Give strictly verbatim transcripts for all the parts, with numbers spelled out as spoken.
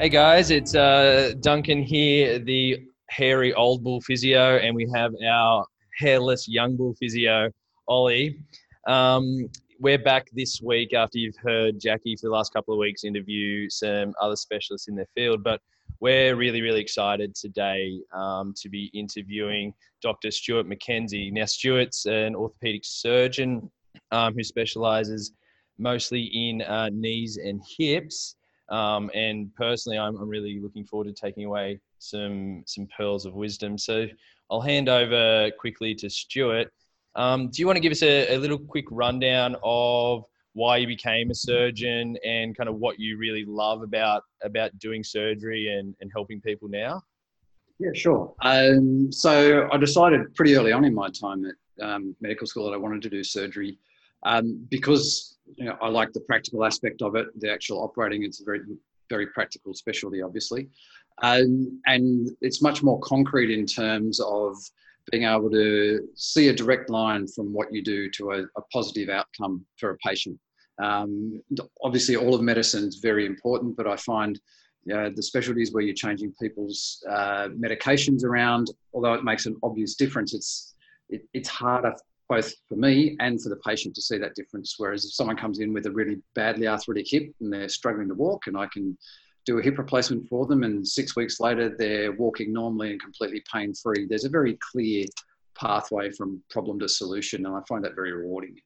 Hey guys, it's uh, Duncan here, the hairy old bull physio, and we have our hairless young bull physio, Ollie. Um, we're back this week after you've heard Jackie for the last couple of weeks interview some other specialists in their field, but we're really, really excited today um, to be interviewing Doctor Stuart McKenzie. Now, Stuart's an orthopedic surgeon um, who specialises mostly in uh, knees and hips. Um, and personally, I'm, I'm really looking forward to taking away some some pearls of wisdom. So I'll hand over quickly to Stuart. Um, do you want to give us a, a little quick rundown of why you became a surgeon and kind of what you really love about about doing surgery and, and helping people now? Yeah, sure. Um, so I decided pretty early on in my time at um, medical school that I wanted to do surgery um, because... You know, I like the practical aspect of it, the actual operating. It's a very, very practical specialty, obviously. Um, and it's much more concrete in terms of being able to see a direct line from what you do to a, a positive outcome for a patient. Um, obviously, all of medicine is very important, but I find you know, the specialties where you're changing people's uh, medications around, although it makes an obvious difference, it's it, it's harder both for me and for the patient to see that difference. Whereas if someone comes in with a really badly arthritic hip and they're struggling to walk and I can do a hip replacement for them and six weeks later they're walking normally and completely pain-free, there's a very clear pathway from problem to solution, and I find that very rewarding.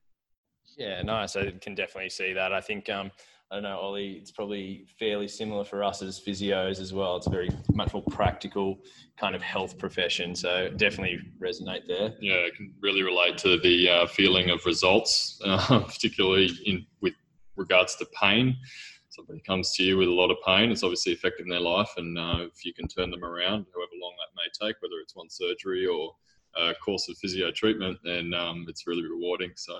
Yeah, nice. I can definitely see that. I think, um, I don't know, Ollie, it's probably fairly similar for us as physios as well. It's a very much more practical kind of health profession. So definitely resonate there. Yeah, I can really relate to the uh, feeling of results, uh, particularly in with regards to pain. Somebody comes to you with a lot of pain, it's obviously affecting their life. And uh, if you can turn them around, however long that may take, whether it's one surgery or a course of physio treatment, then um, it's really rewarding. So.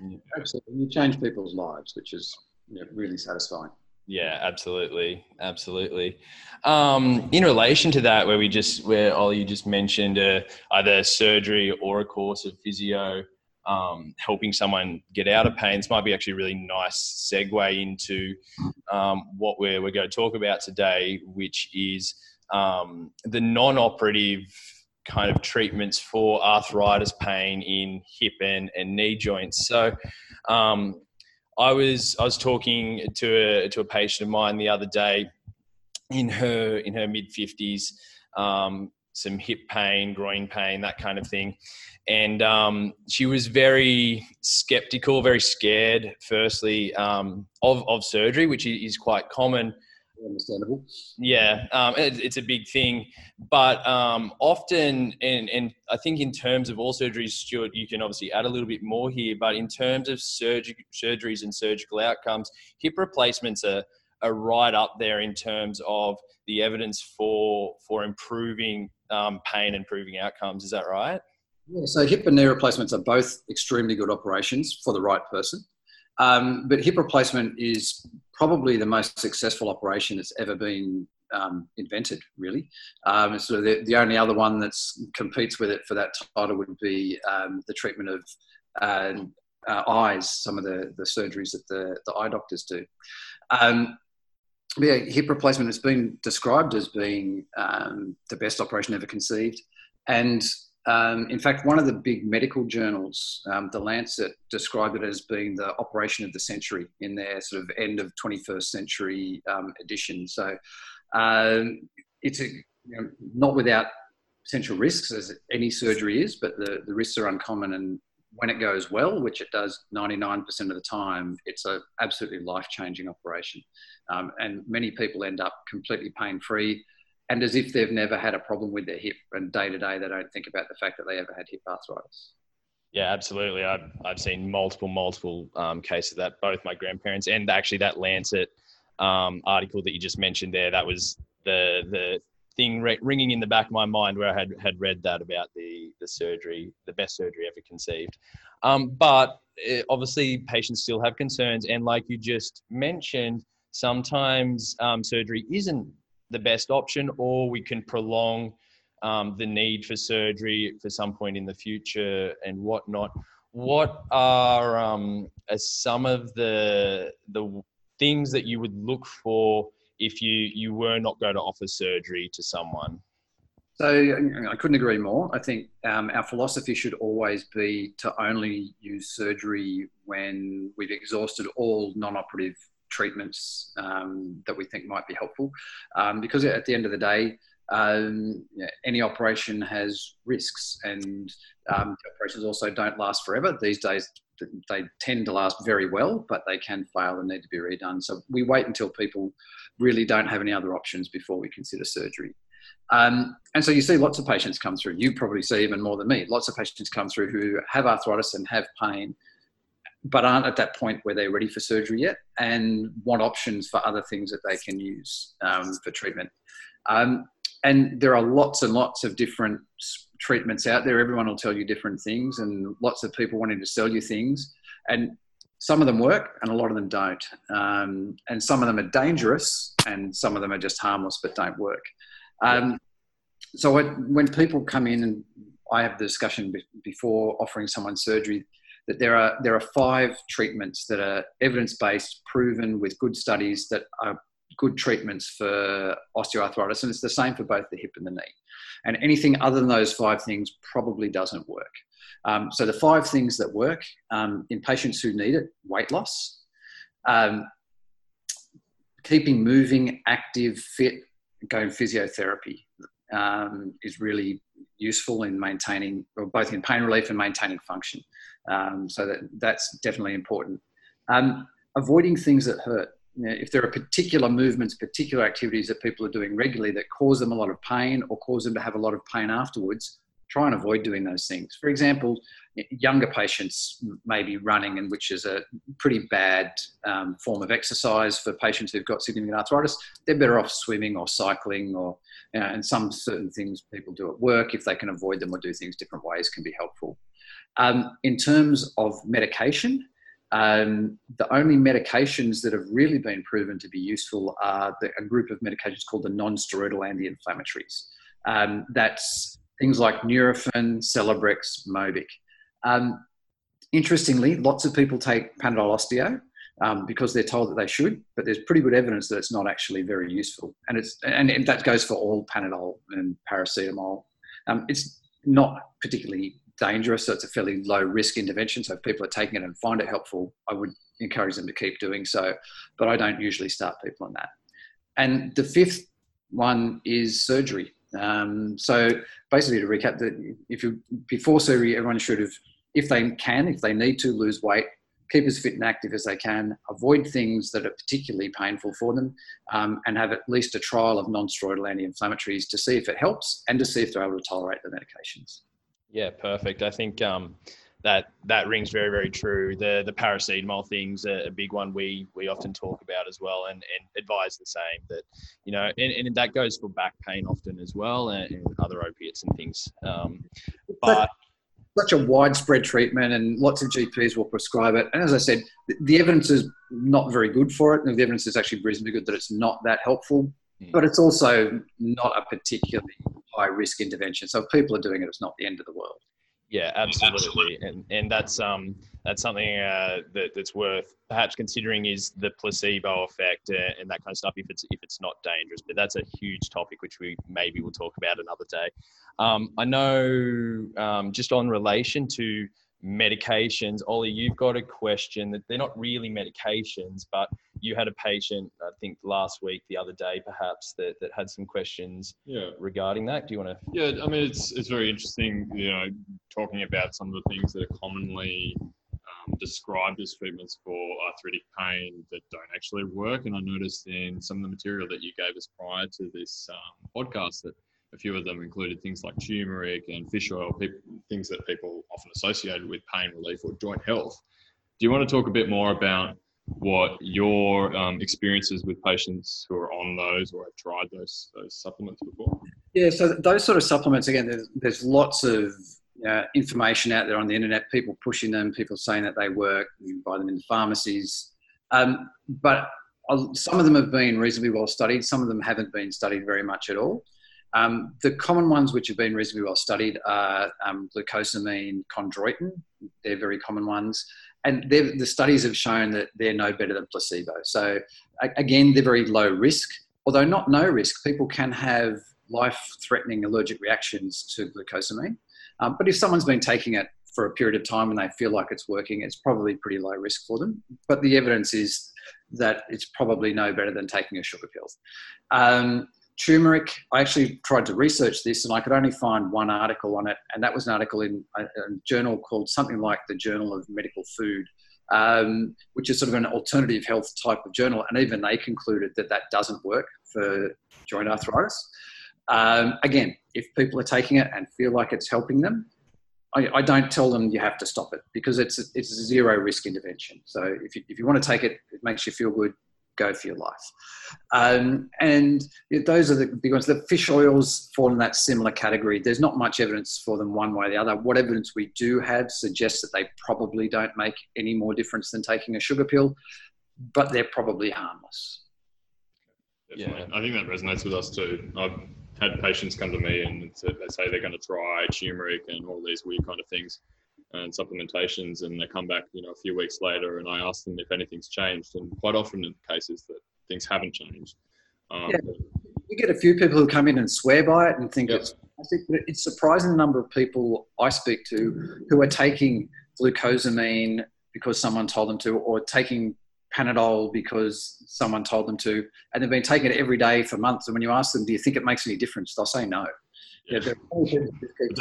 Yeah. Absolutely, you change people's lives, which is you know, really satisfying. Yeah, absolutely, absolutely. Um, in relation to that, where we just where Ollie, you just mentioned uh, either surgery or a course of physio, um, helping someone get out of pain. This might be actually a really nice segue into um, what we're we're going to talk about today, which is um, the non-operative kind of treatments for arthritis pain in hip and, and knee joints. So um, I was I was talking to a to a patient of mine the other day in her in her mid fifties, um, some hip pain, groin pain, that kind of thing. And um, she was very skeptical, very scared, firstly, um, of, of surgery, which is quite common. Understandable. Yeah, um, it, it's a big thing, but um, often, and, and I think in terms of all surgeries, Stuart, you can obviously add a little bit more here, but in terms of surg- surgeries and surgical outcomes, hip replacements are, are right up there in terms of the evidence for for improving um, pain, improving outcomes. Is that right? Yeah, so hip and knee replacements are both extremely good operations for the right person. Um, but hip replacement is probably the most successful operation that's ever been um, invented, really. Um, so the, the only other one that competes with it for that title would be um, the treatment of uh, uh, eyes, some of the, the surgeries that the, the eye doctors do. Um, yeah, hip replacement has been described as being um, the best operation ever conceived. And Um, in fact, one of the big medical journals, um, The Lancet, described it as being the operation of the century in their sort of end of twenty-first century um, edition. So um, it's a, you know, not without potential risks, as any surgery is, but the, the risks are uncommon. And when it goes well, which it does ninety-nine percent of the time, it's an absolutely life-changing operation. Um, and many people end up completely pain-free, and as if they've never had a problem with their hip, and day to day they don't think about the fact that they ever had hip arthritis. Yeah, absolutely. I've I've seen multiple, multiple um, cases of that, both my grandparents and actually that Lancet um, article that you just mentioned there, that was the the thing re- ringing in the back of my mind where I had, had read that about the, the surgery, the best surgery ever conceived. Um, but it, obviously patients still have concerns, and like you just mentioned, sometimes um, surgery isn't the best option, or we can prolong um, the need for surgery for some point in the future and whatnot. What are um, some of the the things that you would look for if you, you were not going to offer surgery to someone? So I couldn't agree more. I think um, our philosophy should always be to only use surgery when we've exhausted all non-operative treatments um, that we think might be helpful. Um, because at the end of the day, um, you know, any operation has risks, and um, operations also don't last forever. These days, they tend to last very well, but they can fail and need to be redone. So we wait until people really don't have any other options before we consider surgery. Um, and so you see lots of patients come through. You probably see even more than me. Lots of patients come through who have arthritis and have pain, but aren't at that point where they're ready for surgery yet, and want options for other things that they can use um, for treatment. Um, and there are lots and lots of different treatments out there. Everyone will tell you different things, and lots of people wanting to sell you things. And some of them work and a lot of them don't. Um, and some of them are dangerous, and some of them are just harmless but don't work. Um, so when, when people come in, and I have the discussion be- before offering someone surgery, that there are there are five treatments that are evidence-based, proven with good studies, that are good treatments for osteoarthritis, and it's the same for both the hip and the knee. And anything other than those five things probably doesn't work. Um, so the five things that work um, in patients who need it: weight loss, um, keeping moving, active, fit. Going physiotherapy um, is really useful in maintaining, or both in pain relief and maintaining function. Um, so that that's definitely important. Um, avoiding things that hurt. You know, if there are particular movements, particular activities that people are doing regularly that cause them a lot of pain, or cause them to have a lot of pain afterwards, try and avoid doing those things. For example, younger patients may be running, and which is a pretty bad um, form of exercise for patients who've got significant arthritis. They're better off swimming or cycling, or you know, and some certain things people do at work, if they can avoid them or do things different ways, can be helpful. Um, in terms of medication, um, the only medications that have really been proven to be useful are the, a group of medications called the non-steroidal anti-inflammatories. Um, that's things like Nurofen, Celebrex, Mobic. Um, interestingly, lots of people take Panadol Osteo um, because they're told that they should, but there's pretty good evidence that it's not actually very useful. And it's and that goes for all Panadol and Paracetamol. Um, it's not particularly dangerous, so it's a fairly low-risk intervention. So if people are taking it and find it helpful, I would encourage them to keep doing so, but I don't usually start people on that. And the fifth one is surgery. Um, so basically, to recap, that if you before surgery, everyone should have, if they can, if they need to, lose weight, keep as fit and active as they can, avoid things that are particularly painful for them, um, and have at least a trial of non-steroidal anti-inflammatories to see if it helps, and to see if they're able to tolerate the medications. Yeah, perfect. I think um, that that rings very, very true. The the paracetamol thing's a, a big one we we often talk about as well, and, and advise the same, that, you know, and, and that goes for back pain often as well, and, and other opiates and things. Um, but such a widespread treatment, and lots of G Ps will prescribe it. And as I said, the, the evidence is not very good for it, and the evidence is actually reasonably good that it's not that helpful. Yeah. But it's also not a particularly high risk intervention. So if people are doing it, it's not the end of the world. Yeah, absolutely, and and that's um that's something uh, that that's worth perhaps considering, is the placebo effect uh, and that kind of stuff, if it's if it's not dangerous. But that's a huge topic which we maybe will talk about another day. Um, I know um, just on relation to medications, Ollie, you've got a question that they're not really medications, but you had a patient, I think last week, the other day, perhaps that, that had some questions yeah. regarding that. Do you want to? Yeah, I mean, it's it's very interesting, you know, talking about some of the things that are commonly um, described as treatments for arthritic pain that don't actually work. And I noticed in some of the material that you gave us prior to this um, podcast that a few of them included things like turmeric and fish oil, people, things that people often associated with pain relief or joint health. Do you want to talk a bit more about what your um, experiences with patients who are on those or have tried those those supplements before? Yeah, so those sort of supplements, again, there's, there's lots of uh, information out there on the internet, people pushing them, people saying that they work, you buy them in the pharmacies. Um, but some of them have been reasonably well studied, some of them haven't been studied very much at all. Um, the common ones which have been reasonably well studied are um, glucosamine, chondroitin. They're very common ones. And the studies have shown that they're no better than placebo. So, again, they're very low risk. although not no risk, people can have life-threatening allergic reactions to glucosamine. Um, but if someone's been taking it for a period of time and they feel like it's working, it's probably pretty low risk for them. But the evidence is that it's probably no better than taking a sugar pill. Um, turmeric, I actually tried to research this and I could only find one article on it. And that was an article in a, a journal called something like the Journal of Medical Food, um, which is sort of an alternative health type of journal. And even they concluded that that doesn't work for joint arthritis. Um, again, if people are taking it and feel like it's helping them, I, I don't tell them you have to stop it because it's a, it's a zero risk intervention. So if you, if you want to take it, it makes you feel good, go for your life. Um, and those are the big ones. The fish oils fall in that similar category. There's not much evidence for them one way or the other. What evidence we do have suggests that they probably don't make any more difference than taking a sugar pill, but they're probably harmless. Definitely. Yeah, I think that resonates with us too. I've had patients come to me and they say they're going to try turmeric and all these weird kind of things and supplementations, and they come back, you know, a few weeks later, and I ask them if anything's changed, and quite often in cases that things haven't changed. Um, yeah. You get a few people who come in and swear by it and think yep. it's fantastic, but it's surprising the number of people I speak to who are taking glucosamine because someone told them to, or taking Panadol because someone told them to, and they've been taking it every day for months, and when you ask them, do you think it makes any difference, they'll say no. Yeah. They're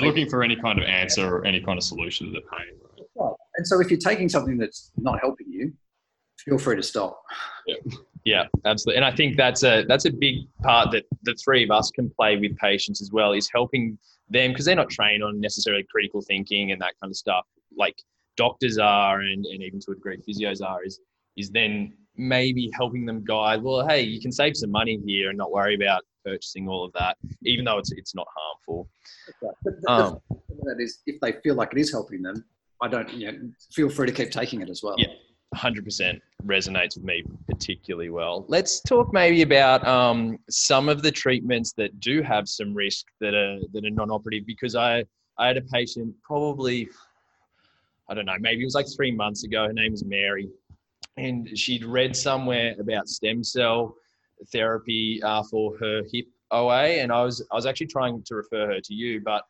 looking for any kind of answer or any kind of solution to the pain, right? Right. And so if you're taking something that's not helping you, feel free to stop. Yeah, yeah, absolutely. And I think that's a that's a big part that the three of us can play with patients as well, is helping them, because they're not trained on necessarily critical thinking and that kind of stuff like doctors are, and, and even to a degree physios are, is is then maybe helping them guide, well, hey, you can save some money here and not worry about purchasing all of that, even though it's it's not harmful. Right. But the, um, the thing that is, if they feel like it is helping them, I don't, you know, feel free to keep taking it as well. Yeah, one hundred percent resonates with me particularly well. Let's talk maybe about um, some of the treatments that do have some risk that are that are non-operative, because I, I had a patient probably, I don't know, maybe it was like three months ago. Her name is Mary. And she'd read somewhere about stem cell therapy uh, for her hip O A, and I was I was actually trying to refer her to you, but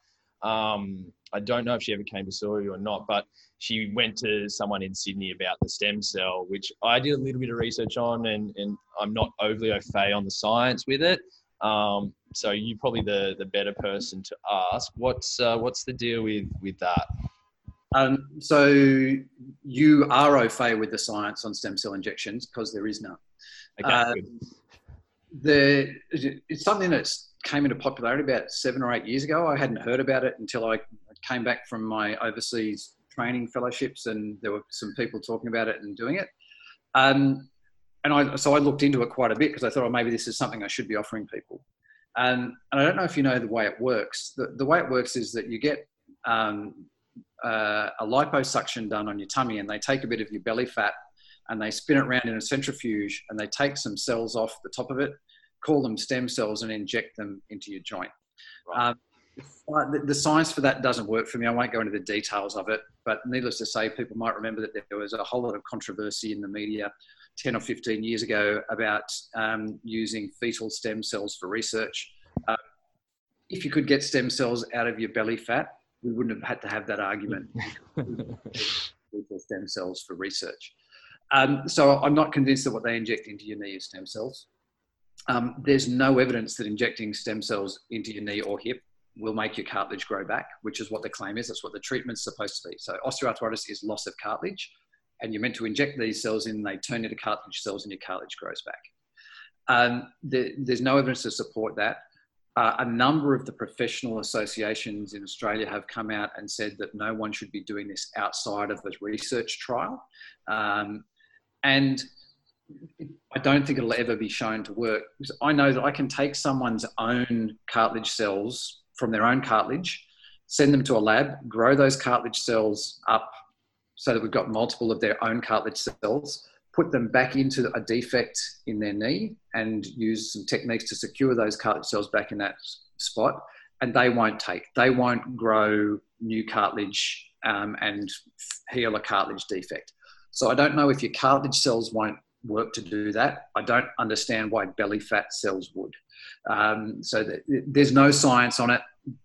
um, I don't know if she ever came to saw you or not. But she went to someone in Sydney about the stem cell, which I did a little bit of research on, and, and I'm not overly au fait on the science with it. Um, so you're probably the, the better person to ask. What's uh, what's the deal with with that? Um, so you are au fait with the science on stem cell injections, because there is none. Okay, um, the, it's something that came into popularity about seven or eight years ago. I hadn't heard about it until I came back from my overseas training fellowships, and there were some people talking about it and doing it. Um, and I, so I looked into it quite a bit, because I thought, oh, maybe this is something I should be offering people. Um, and I don't know if you know the way it works. The, the way it works is that you get... Um, Uh, a liposuction done on your tummy, and they take a bit of your belly fat and they spin it around in a centrifuge, and they take some cells off the top of it, call them stem cells, and inject them into your joint. Right. Um, the, the science for that doesn't work for me. I won't go into the details of it, but needless to say, people might remember that there was a whole lot of controversy in the media ten or fifteen years ago about um, using fetal stem cells for research. Uh, if you could get stem cells out of your belly fat, we wouldn't have had to have that argument. Stem cells for research. Um, so I'm not convinced that what they inject into your knee is stem cells. Um, there's no evidence that injecting stem cells into your knee or hip will make your cartilage grow back, which is what the claim is. That's what the treatment's supposed to be. So osteoarthritis is loss of cartilage, and you're meant to inject these cells in, they turn into cartilage cells, and your cartilage grows back. Um, there, there's no evidence to support that. Uh, a number of the professional associations in Australia have come out and said that no one should be doing this outside of a research trial. Um, and I don't think it'll ever be shown to work. I know that I can take someone's own cartilage cells from their own cartilage, send them to a lab, grow those cartilage cells up so that we've got multiple of their own cartilage cells, put them back into a defect in their knee, and use some techniques to secure those cartilage cells back in that spot, and they won't take, they won't grow new cartilage um, and heal a cartilage defect. So I don't know if your cartilage cells won't work to do that. I don't understand why belly fat cells would. Um, so th- there's no science on it,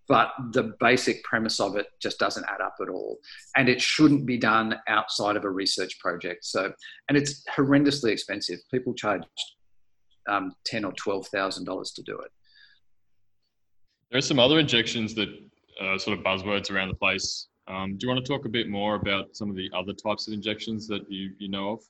but the basic premise of it just doesn't add up at all. And it shouldn't be done outside of a research project. So, and it's horrendously expensive. People charge um, ten thousand dollars or twelve thousand dollars to do it. There are some other injections that uh, sort of buzzwords around the place. Um, do you want to talk a bit more about some of the other types of injections that you, you know of?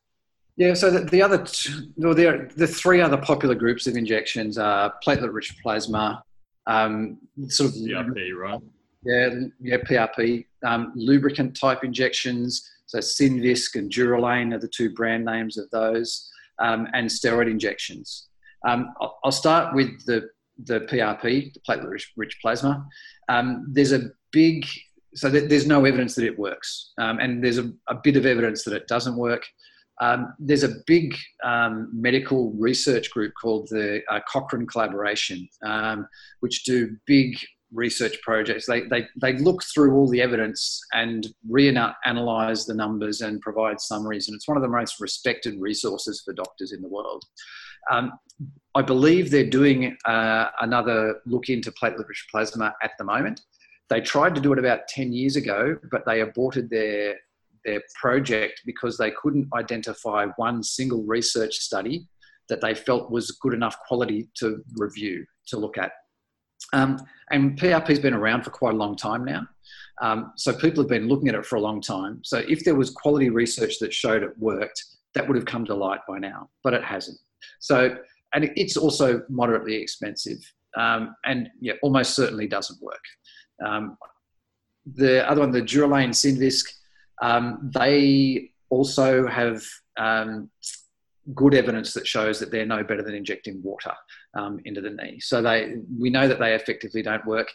Yeah, so the, the other, t- well, there, the three other popular groups of injections are platelet-rich plasma, um, sort of P R P, right? Yeah, yeah, P R P, um, lubricant-type injections. So Synvisc and Duralane are the two brand names of those, um, and steroid injections. Um, I'll, I'll start with the the P R P, the platelet-rich plasma. Um, there's a big so th- there's no evidence that it works, um, and there's a, a bit of evidence that it doesn't work. Um, there's a big um, medical research group called the uh, Cochrane Collaboration, um, which do big research projects. They, they they look through all the evidence and reanalyze the numbers and provide summaries. And it's one of the most respected resources for doctors in the world. Um, I believe they're doing uh, another look into platelet-rich plasma at the moment. They tried to do it about ten years ago, but they aborted their their project because they couldn't identify one single research study that they felt was good enough quality to review, to look at. Um, and P R P's been around for quite a long time now. Um, so people have been looking at it for a long time. So if there was quality research that showed it worked, that would have come to light by now, but it hasn't. So, and it's also moderately expensive, um, and yeah, almost certainly doesn't work. Um, the other one, the Duralane Synvisc, Um, they also have um, good evidence that shows that they're no better than injecting water um, into the knee. So they, we know that they effectively don't work,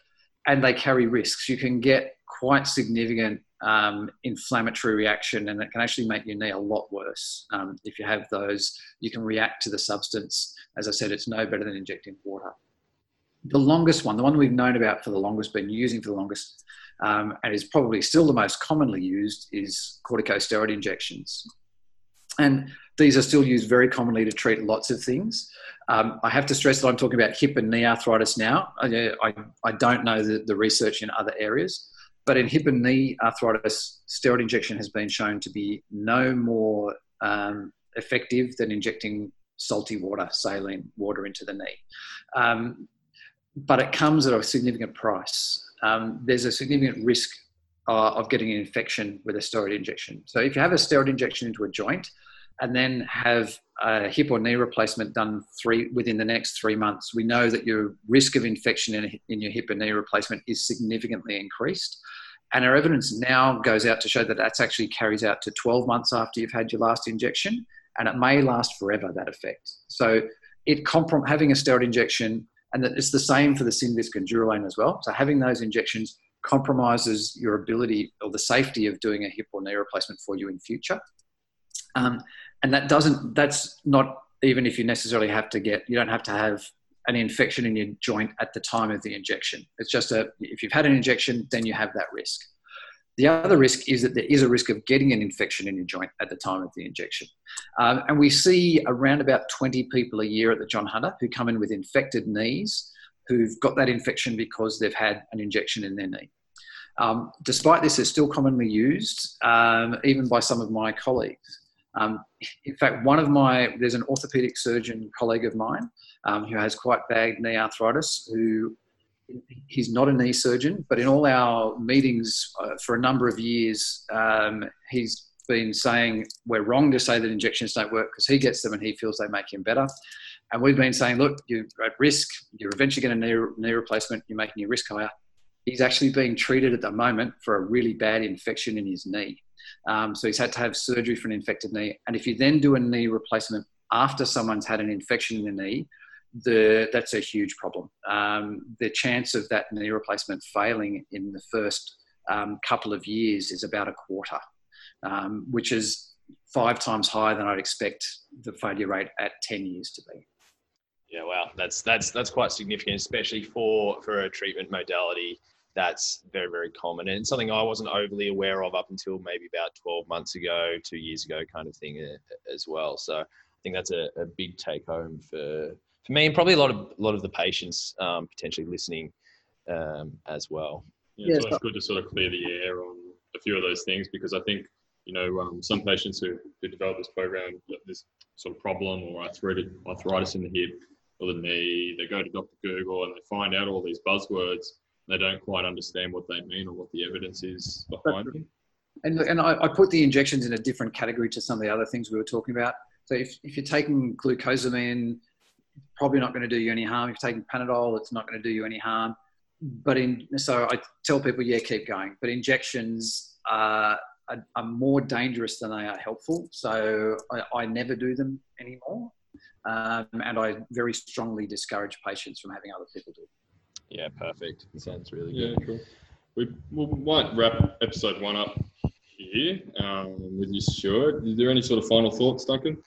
and they carry risks. You can get quite significant um, inflammatory reaction, and it can actually make your knee a lot worse. Um, if you have those, you can react to the substance. As I said, it's no better than injecting water. The longest one, the one we've known about for the longest, been using for the longest, Um, and is probably still the most commonly used, is corticosteroid injections. And these are still used very commonly to treat lots of things. Um, I have to stress that I'm talking about hip and knee arthritis now. I, I, I don't know the, the research in other areas, but in hip and knee arthritis, steroid injection has been shown to be no more um, effective than injecting salty water, saline water into the knee. Um, but it comes at a significant price. Um, there's a significant risk uh, of getting an infection with a steroid injection. So if you have a steroid injection into a joint and then have a hip or knee replacement done three within the next three months, we know that your risk of infection in, in your hip and knee replacement is significantly increased. And our evidence now goes out to show that that actually carries out to twelve months after you've had your last injection, and it may last forever, that effect. So it comprom- having a steroid injection, and that it's the same for the Synvisc and Duralane as well. So having those injections compromises your ability or the safety of doing a hip or knee replacement for you in future. Um, and that doesn't, that's not even if you necessarily have to get, you don't have to have an infection in your joint at the time of the injection. It's just a, if you've had an injection, then you have that risk. The other risk is that there is a risk of getting an infection in your joint at the time of the injection. Um, and we see around about twenty people a year at the John Hunter who come in with infected knees, who've got that infection because they've had an injection in their knee. Um, despite this, it's still commonly used, um, even by some of my colleagues. Um, in fact, one of my, there's an orthopedic surgeon colleague of mine um, who has quite bad knee arthritis, who he's not a knee surgeon, but in all our meetings uh, for a number of years, um, he's been saying we're wrong to say that injections don't work because he gets them and he feels they make him better. And we've been saying, look, you're at risk, you're eventually getting a knee, knee replacement, you're making your risk higher. He's actually being treated at the moment for a really bad infection in his knee. Um, so he's had to have surgery for an infected knee. And if you then do a knee replacement after someone's had an infection in the knee, The, that's a huge problem. Um, the chance of that knee replacement failing in the first um, couple of years is about a quarter, um, which is five times higher than I'd expect the failure rate at ten years to be. Yeah, wow, that's that's that's quite significant, especially for, for a treatment modality that's very, very common, and something I wasn't overly aware of up until maybe about twelve months ago, two years ago kind of thing as well. So I think that's a, a big take home for, for me, and probably a lot of a lot of the patients um, potentially listening um, as well. Yeah, it's yeah, always good to sort of clear the air on a few of those things, because I think, you know, um, some patients who, who develop this program, this sort of problem or arthritis, arthritis in the hip or the knee, they go to Doctor Google and they find out all these buzzwords. They don't quite understand what they mean or what the evidence is behind them. And and I, I put the injections in a different category to some of the other things we were talking about. So if, if you're taking glucosamine, probably not going to do you any harm. If you're taking Panadol, it's not going to do you any harm. But in so I tell people, yeah, keep going. But injections are, are, are more dangerous than they are helpful. So I, I never do them anymore. Um, and I very strongly discourage patients from having other people do it. Yeah, perfect. That sounds really good. Yeah, cool. We we might wrap episode one up here um, with you, Stuart. Is there any sort of final thoughts, Duncan?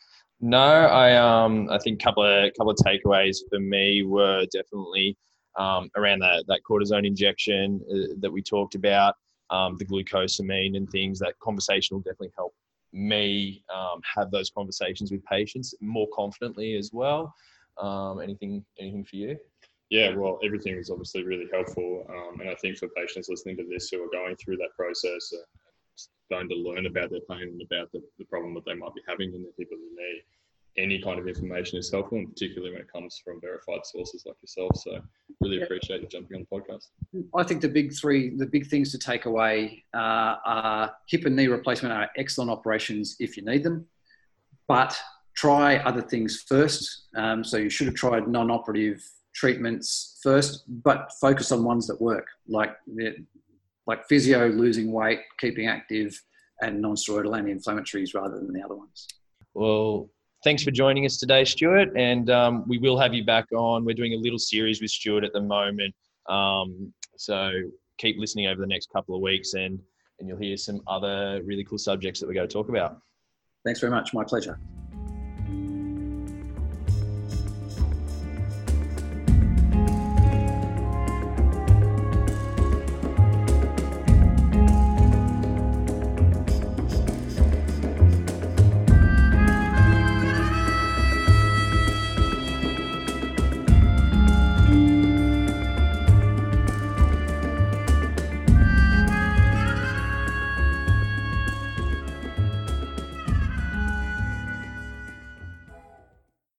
No, I um I think a couple of couple of takeaways for me were definitely um, around that that cortisone injection uh, that we talked about, um, the glucosamine and things. That conversation will definitely help me um, have those conversations with patients more confidently as well. Um, anything anything for you? Yeah, well, everything is obviously really helpful. Um, and I think for patients listening to this who are going through that process and starting to learn about their pain and about the, the problem that they might be having in the hip or the knee, any kind of information is helpful, and particularly when it comes from verified sources like yourself. So really yeah. appreciate you jumping on the podcast. I think the big three, the big things to take away uh, are hip and knee replacement are excellent operations if you need them, but try other things first. Um, so you should have tried non-operative treatments first, but focus on ones that work, like like physio, losing weight, keeping active, and non-steroidal anti-inflammatories rather than the other ones. Well, thanks for joining us today, Stuart, and um, we will have you back on. We're doing a little series with Stuart at the moment, um, so keep listening over the next couple of weeks, and and you'll hear some other really cool subjects that we're going to talk about. Thanks very much. My pleasure.